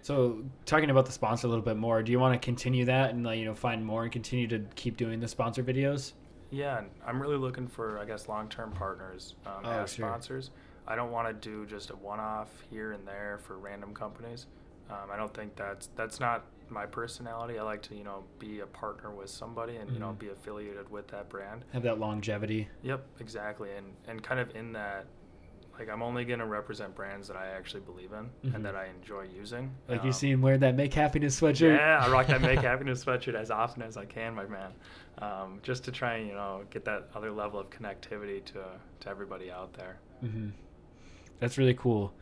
So talking about the sponsor a little bit more, do you want to continue that and, like, you know, find more and continue to keep doing the sponsor videos? Yeah. And I'm really looking for, I guess, long-term partners um, oh, as sure. sponsors. I don't want to do just a one-off here and there for random companies. Um, I don't think that's, that's not my personality. I like to, you know, be a partner with somebody and, mm-hmm. you know, be affiliated with that brand. Have that longevity. Yep, exactly. And, and kind of in that, like, I'm only going to represent brands that I actually believe in mm-hmm. and that I enjoy using. Like um, you see him wearing that Make Happiness sweatshirt. Yeah, I rock that Make Happiness sweatshirt as often as I can, my man. Um, just to try and, you know, get that other level of connectivity to, to everybody out there. Mm-hmm. That's really cool.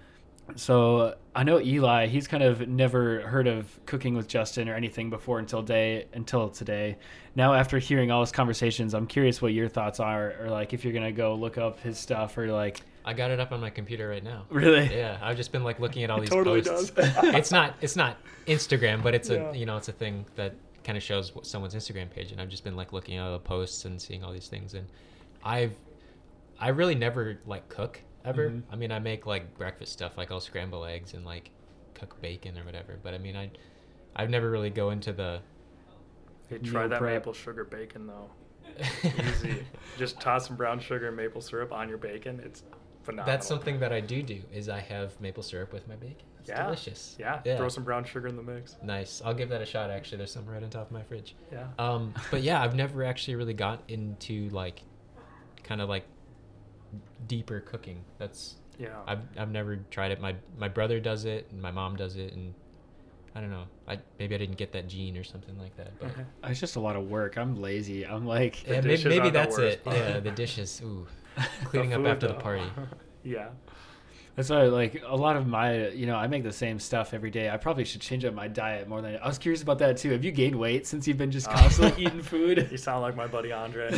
So I know Eli, he's kind of never heard of Cooking with Justin or anything before until day until today. Now, after hearing all his conversations, I'm curious what your thoughts are, or like if you're going to go look up his stuff or like. I got it up on my computer right now. Really? Yeah. I've just been like looking at all it these totally posts. Does. It's not, it's not Instagram, but it's yeah. a, you know, it's a thing that kind of shows someone's Instagram page. And I've just been like looking at all the posts and seeing all these things. And I've, I really never like cook. Ever. Mm-hmm. I mean, I make like breakfast stuff, like I'll scramble eggs and like cook bacon or whatever. But I mean, I, I've never really go into the. Hey, try that prep. Maple sugar bacon though. Easy. Just toss some brown sugar and maple syrup on your bacon. It's phenomenal. That's something that I do do is I have maple syrup with my bacon. It's yeah. delicious. Yeah. yeah. Throw some brown sugar in the mix. Nice. I'll give that a shot. Actually, there's some right on top of my fridge. Yeah. Um. But yeah, I've never actually really got into like, kind of like. deeper cooking. That's yeah I've I've never tried it. My my brother does it and my mom does it, and I don't know. I maybe I didn't get that gene or something like that. But it's just a lot of work. I'm lazy. I'm like yeah, maybe, maybe that's it. Part. Yeah, the dishes. Ooh, cleaning up after though. the party. Yeah, that's why. Like a lot of my, you know, I make the same stuff every day. I probably should change up my diet more than I was curious about that too. Have you gained weight since you've been just constantly uh, eating food? You sound like my buddy Andre.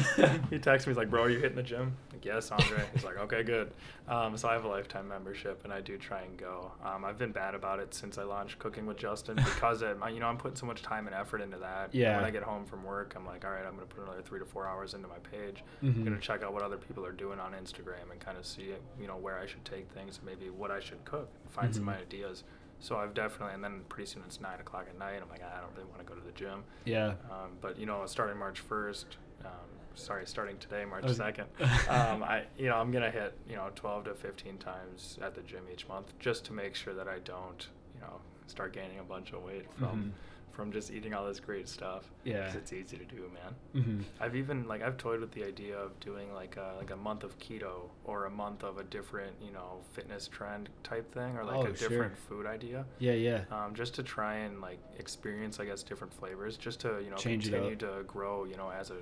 He texts me, he's like, "Bro, are you hitting the gym?" Like, yes, Andre. He's like, "Okay, good." Um, so I have a lifetime membership, and I do try and go. Um, I've been bad about it since I launched Cooking with Justin because it, you know, I'm putting so much time and effort into that. Yeah. And when I get home from work, I'm like, all right, I'm gonna put another three to four hours into my page. Mm-hmm. I'm gonna check out what other people are doing on Instagram and kind of see, it, you know, where I should take things, maybe what I should cook, find mm-hmm. some ideas. So I've definitely, and then pretty soon it's nine o'clock at night. I'm like, I don't really want to go to the gym. Yeah. Um, but you know, starting March first. Um, Sorry, starting today, March second, um, I, you know, I'm going to hit, you know, twelve to fifteen times at the gym each month just to make sure that I don't, you know, start gaining a bunch of weight from, mm-hmm. from just eating all this great stuff. Yeah. Because it's easy to do, man. Mm-hmm. I've even, like, I've toyed with the idea of doing, like, a, like a month of keto or a month of a different, you know, fitness trend type thing or, like, oh, a different sure. food idea. Yeah, yeah. Um, just to try and, like, experience, I guess, different flavors just to, you know, Change continue to grow, you know, as a,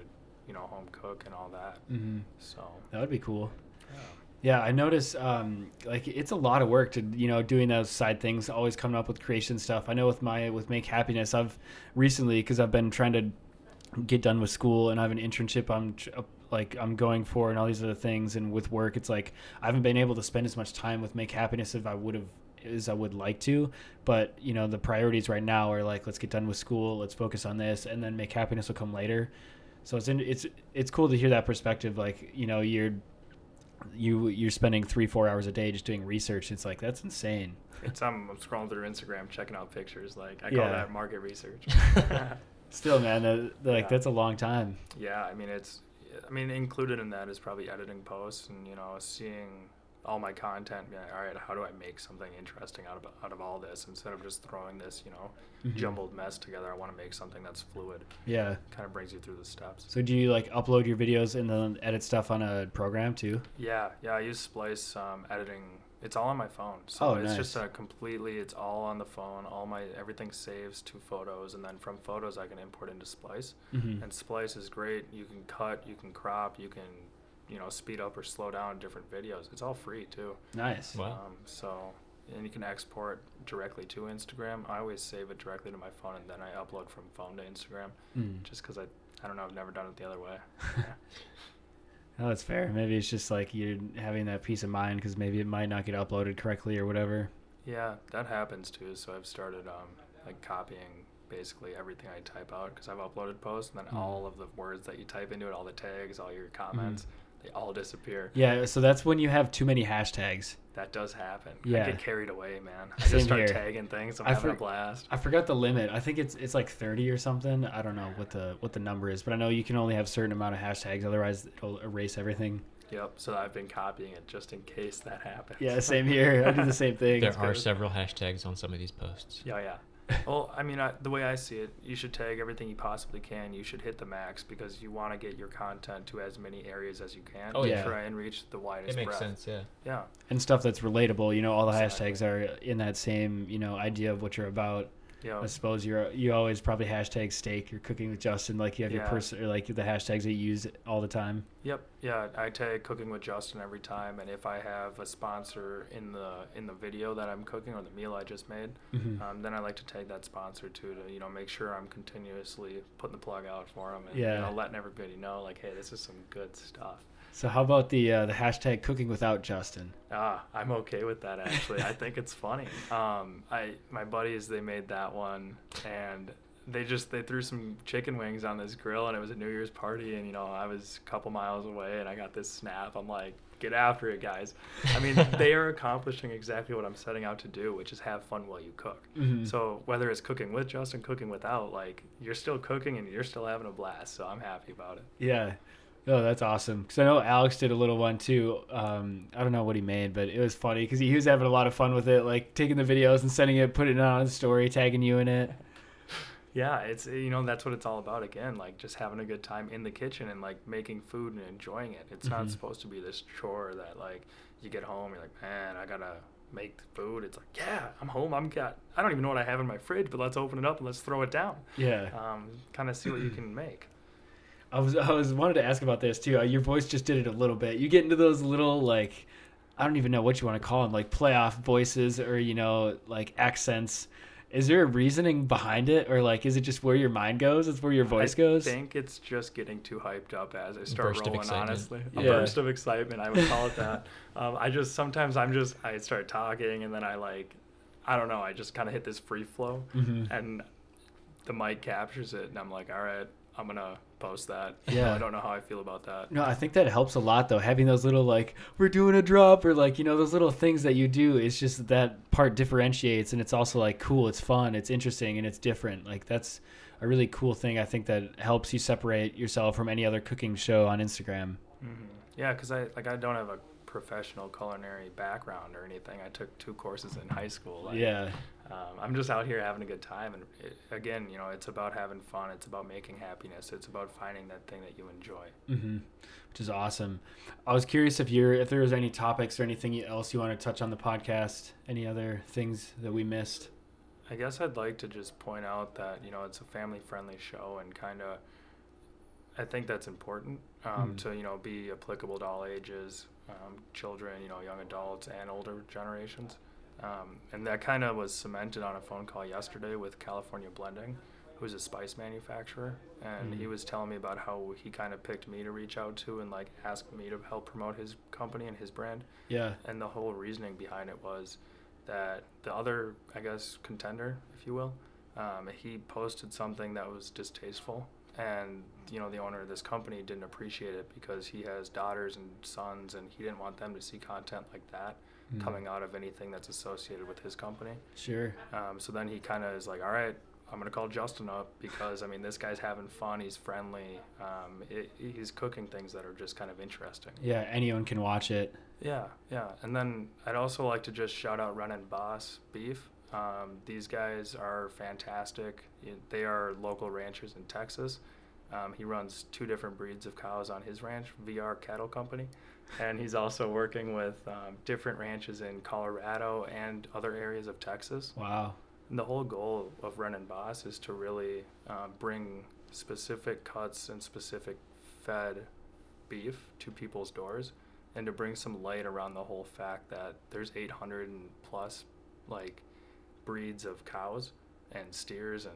you know, home cook and all that. Mm-hmm. So that would be cool. Yeah. Yeah, I notice um, like it's a lot of work to, you know, doing those side things, always coming up with creation stuff. I know with my, with Make Happiness, I've recently, cause I've been trying to get done with school and I have an internship I'm like, I'm going for and all these other things. And with work, it's like, I haven't been able to spend as much time with Make Happiness as I would have, as I would like to, but you know, the priorities right now are like, let's get done with school. Let's focus on this. And then Make Happiness will come later. So it's in, it's it's cool to hear that perspective. Like, you know, you're you you're spending three four hours a day just doing research. It's like that's insane. It's um, I'm scrolling through Instagram, checking out pictures. Like I call yeah. that market research. Still, man, that, like yeah. that's a long time. Yeah, I mean it's, I mean included in that is probably editing posts and you know seeing all my content. Yeah, all right, how do I make something interesting out of out of all this instead of just throwing this, you know, mm-hmm. jumbled mess together? I want to make something that's fluid. Yeah, kind of brings you through the steps. So do you like upload your videos and then edit stuff on a program too? Yeah, yeah, I use Splice um, editing. It's all on my phone. So oh, it's nice. just a completely, it's all on the phone. All my, everything saves to photos. And then from photos, I can import into Splice. Mm-hmm. And Splice is great. You can cut, you can crop, you can, you know, speed up or slow down different videos. It's all free too. Nice. Wow. Um, so, and you can export directly to Instagram. I always save it directly to my phone and then I upload from phone to Instagram mm. just because I, I don't know, I've never done it the other way. Yeah. No, that's fair. Maybe it's just like you're having that peace of mind because maybe it might not get uploaded correctly or whatever. Yeah, that happens too. So I've started um, like copying basically everything I type out because I've uploaded posts and then mm. all of the words that you type into it, all the tags, all your comments, mm. they all disappear. Yeah, so that's when you have too many hashtags. That does happen. Yeah. I get carried away, man. I Same just start here. tagging things. I'm I having for- a blast. I forgot the limit. I think it's it's like thirty or something. I don't know what the what the number is, but I know you can only have a certain amount of hashtags. Otherwise, it'll erase everything. Yep, so I've been copying it just in case that happens. Yeah, same here. I do the same thing. There are several hashtags on some of these posts. Yeah, yeah. Well, I mean, I, the way I see it, you should tag everything you possibly can. You should hit the max because you want to get your content to as many areas as you can. Oh, yeah. Try and reach the widest breadth. It makes sense, yeah. Yeah. And stuff that's relatable. You know, all the exactly. hashtags are in that same, you know, idea of what you're about. Yep. I suppose you're you always probably hashtag steak. You're cooking with Justin. Like you have yeah. your person, or like the hashtags that you use all the time. Yep. Yeah. I tag cooking with Justin every time. And if I have a sponsor in the, in the video that I'm cooking or the meal I just made, mm-hmm. um, then I like to tag that sponsor too, to, you know, make sure I'm continuously putting the plug out for them and yeah. you know, letting everybody know like, hey, this is some good stuff. So how about the uh, the hashtag cooking without Justin? Ah, I'm okay with that actually. I think it's funny. Um, I my buddies they made that one, and they just they threw some chicken wings on this grill, and it was a New Year's party, and you know I was a couple miles away, and I got this snap. I'm like, get after it, guys. I mean, they are accomplishing exactly what I'm setting out to do, which is have fun while you cook. Mm-hmm. So whether it's cooking with Justin, cooking without, like you're still cooking and you're still having a blast. So I'm happy about it. Yeah. Oh, that's awesome. Because I know Alex did a little one too. Um, I don't know what he made, but it was funny because he was having a lot of fun with it, like taking the videos and sending it, putting it on his story, tagging you in it. Yeah, it's you know that's what it's all about again, like just having a good time in the kitchen and like making food and enjoying it. It's mm-hmm. not supposed to be this chore that like you get home, you're like, man, I gotta make the food. It's like, yeah, I'm home. I'm got, I don't even know what I have in my fridge, but let's open it up and let's throw it down. Yeah. Um, kind of see what you can make. I was, I was wanted to ask about this too. Your voice just did it a little bit. You get into those little, like, I don't even know what you want to call them, like playoff voices or, you know, like accents. Is there a reasoning behind it, or like, is it just where your mind goes? It's where your voice I goes? I think it's just getting too hyped up as I start burst rolling, honestly. A yeah. burst of excitement, I would call it that. um, I just, sometimes I'm just, I start talking and then I like, I don't know, I just kind of hit this free flow mm-hmm. and the mic captures it and I'm like, all right, I'm going to post that. Yeah. I don't know how I feel about that. No, I think that helps a lot though. Having those little, like, we're doing a drop, or like, you know, those little things that you do, it's just that part differentiates, and it's also like cool, it's fun, it's interesting, and it's different. Like that's a really cool thing. I think that helps you separate yourself from any other cooking show on Instagram. Mm-hmm. Yeah. Cause I, like, I don't have a professional culinary background or anything. I took two courses in high school. Like, yeah. Um, I'm just out here having a good time. And it, again, you know, it's about having fun. It's about making happiness. It's about finding that thing that you enjoy. Mm-hmm. Which is awesome. I was curious if you're, if there was any topics or anything else you want to touch on the podcast, any other things that we missed? I guess I'd like to just point out that, you know, it's a family friendly show, and kind of, I think that's important um, mm. to, you know, be applicable to all ages, um, children, you know, young adults and older generations. Um, and that kind of was cemented on a phone call yesterday with California Blending, who's a spice manufacturer. And mm-hmm. he was telling me about how he kind of picked me to reach out to and like asked me to help promote his company and his brand. Yeah. And the whole reasoning behind it was that the other, I guess, contender, if you will, um, he posted something that was distasteful. And, you know, the owner of this company didn't appreciate it because he has daughters and sons, and he didn't want them to see content like that mm. coming out of anything that's associated with his company. Sure. Um, so then he kind of is like, all right, I'm going to call Justin up because, I mean, this guy's having fun. He's friendly. Um, it, he's cooking things that are just kind of interesting. Yeah, anyone can watch it. Yeah, yeah. And then I'd also like to just shout out Ren and Boss Beef. Um, these guys are fantastic. They are local ranchers in Texas. Um, he runs two different breeds of cows on his ranch, V R Cattle Company. And he's also working with um, different ranches in Colorado and other areas of Texas. Wow. And the whole goal of Ren and Boss is to really uh, bring specific cuts and specific fed beef to people's doors, and to bring some light around the whole fact that there's eight hundred and plus, like, breeds of cows and steers and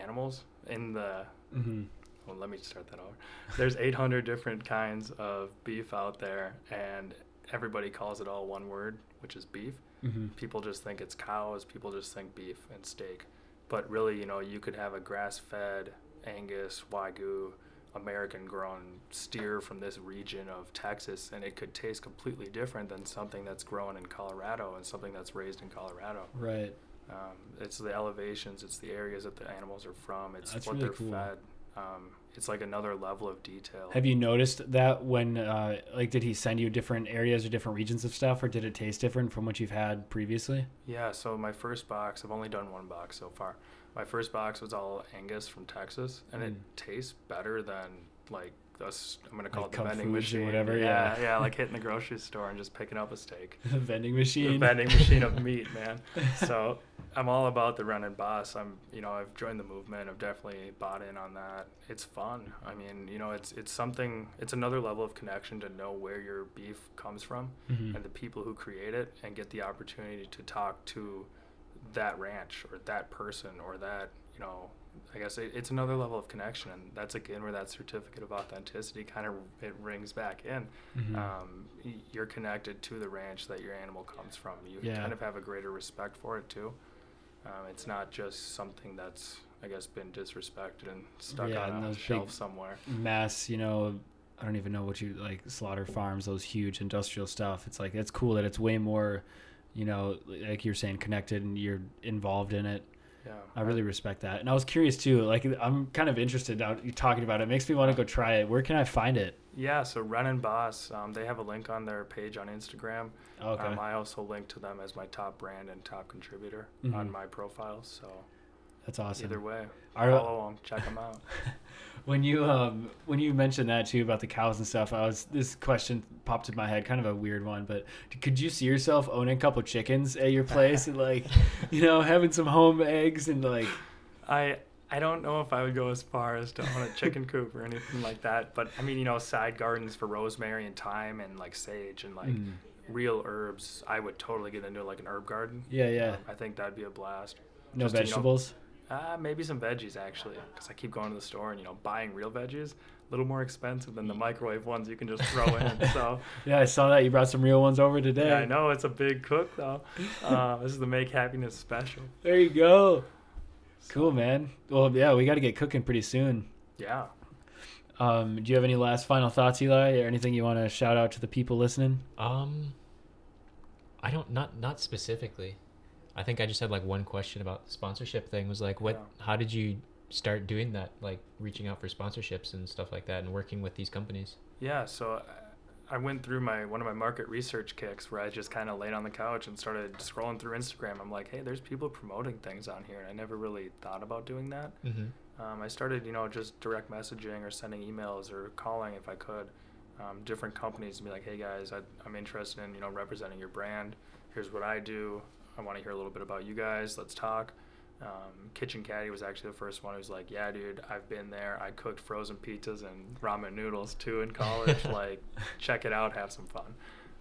animals in the mm-hmm. well let me start that over there's eight hundred different kinds of beef out there, and everybody calls it all one word, which is beef. Mm-hmm. People just think it's cows, people just think beef and steak, but really, you know, you could have a grass-fed Angus, Wagyu, American grown steer from this region of Texas, and it could taste completely different than something that's grown in Colorado and something that's raised in Colorado. Right. Um, it's the elevations, it's the areas that the animals are from, it's That's what really they're cool. fed. Um, it's like another level of detail. Have you noticed that when, uh, like, did he send you different areas or different regions of stuff, or did it taste different from what you've had previously? Yeah, so my first box, I've only done one box so far. My first box was all Angus from Texas, and mm. it tastes better than, like, us, I'm going to call like it the vending machine. Or whatever, yeah, yeah, yeah, like hitting the grocery store and just picking up a steak. The vending machine. The vending machine of meat, man. So I'm all about the Ren and Boss. I'm, you know, I've joined the movement. I've definitely bought in on that. It's fun. I mean, you know, it's it's something, it's another level of connection to know where your beef comes from mm-hmm. and the people who create it, and get the opportunity to talk to that ranch or that person or that, you know, I guess it, it's another level of connection, and that's again where that certificate of authenticity kind of it rings back in. Mm-hmm. Um, you're connected to the ranch that your animal comes from. You yeah. kind of have a greater respect for it too. Um, it's not just something that's, I guess, been disrespected and stuck yeah, on a shelf somewhere. Mass, you know, I don't even know what you like slaughter farms, those huge industrial stuff. It's like, it's cool that it's way more, you know, like you're saying, connected, and you're involved in it. Yeah, I really respect that. And I was curious too, like, I'm kind of interested now you're talking about it. It makes me want to go try it. Where can I find it? Yeah, so Ren and Boss, um, they have a link on their page on Instagram. Okay. Um, I also link to them as my top brand and top contributor mm-hmm. on my profile. So That's awesome. Either way, Our, follow them, check them out. When you um, when you mentioned that too about the cows and stuff, I was this question popped in my head, kind of a weird one, but could you see yourself owning a couple chickens at your place and like, you know, having some home eggs and like? I I don't know if I would go as far as to own a chicken coop or anything like that, but I mean, you know, side gardens for rosemary and thyme and like sage and like mm. real herbs. I would totally get into like an herb garden. Yeah, yeah. Um, I think that'd be a blast. No Just vegetables. To, you know, Uh, maybe some veggies, actually, because I keep going to the store and, you know, buying real veggies, a little more expensive than the microwave ones you can just throw in. So yeah, I saw that. You brought some real ones over today. Yeah, I know. It's a big cook, though. Uh, this is the Make Happiness special. There you go. So, cool, man. Well, yeah, we got to get cooking pretty soon. Yeah. Um, do you have any last final thoughts, Eli, or anything you want to shout out to the people listening? Um, I don't, not not specifically. I think I just had like one question about the sponsorship thing was like, what, yeah. how did you start doing that? Like reaching out for sponsorships and stuff like that and working with these companies? Yeah. So I went through my, one of my market research kicks where I just kind of laid on the couch and started scrolling through Instagram. I'm like, hey, there's people promoting things on here. And I never really thought about doing that. Mm-hmm. Um, I started, you know, just direct messaging or sending emails or calling if I could, um, different companies and be like, hey guys, I, I'm interested in, you know, representing your brand. Here's what I do. I want to hear a little bit about you guys. Let's talk. Um, Kitchen Caddy was actually the first one who's like, yeah, dude, I've been there. I cooked frozen pizzas and ramen noodles too in college. Like, check it out. Have some fun.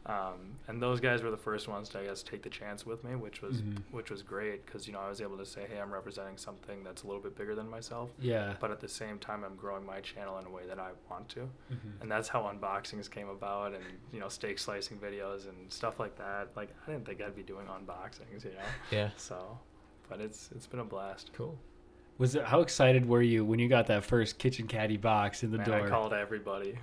Um, and those guys were the first ones to, I guess, take the chance with me, which was mm-hmm. which was great because, you know, I was able to say, hey, I'm representing something that's a little bit bigger than myself. Yeah. But at the same time, I'm growing my channel in a way that I want to. Mm-hmm. And that's how unboxings came about and, you know, steak slicing videos and stuff like that. Like, I didn't think I'd be doing unboxings, you know? Yeah. So, but it's it's been a blast. Cool. Was it, how excited were you when you got that first Kitchen Caddy box in the Man, door? I called everybody.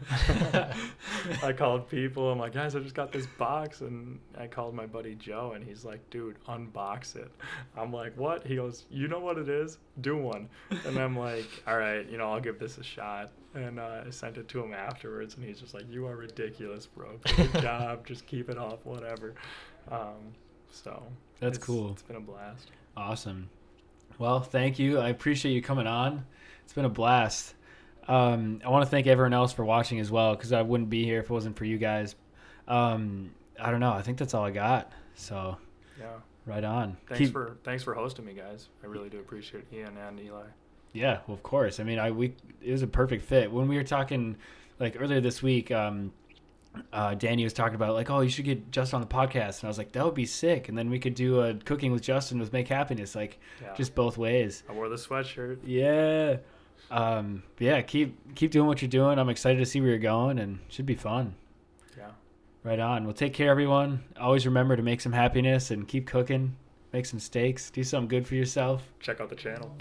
I called people. I'm like, guys, I just got this box. And I called my buddy Joe, and he's like, dude, unbox it. I'm like, what? He goes, you know what it is? Do one. And I'm like, all right, you know, I'll give this a shot. And uh, I sent it to him afterwards, and he's just like, you are ridiculous, bro. Good job. Just keep it off, whatever. Um, so. That's it's, cool. It's been a blast. Awesome. Well, thank you. I appreciate you coming on. It's been a blast. Um, I want to thank everyone else for watching as well, because I wouldn't be here if it wasn't for you guys. Um, I don't know. I think that's all I got. So, yeah, right on. Thanks Keep... for thanks for hosting me, guys. I really do appreciate Ian and Eli. Yeah, well, of course. I mean, I we it was a perfect fit. When we were talking like earlier this week, um, uh, Danny was talking about like, oh, you should get Justin on the podcast, and I was like, that would be sick, and then we could do a Cooking with Justin with Make Happiness, like yeah. just both ways. I wore the sweatshirt. Yeah, um, yeah. Keep keep doing what you're doing. I'm excited to see where you're going, and it should be fun. Yeah. Right on. Well, take care, everyone. Always remember to make some happiness and keep cooking. Make some steaks. Do something good for yourself. Check out the channel.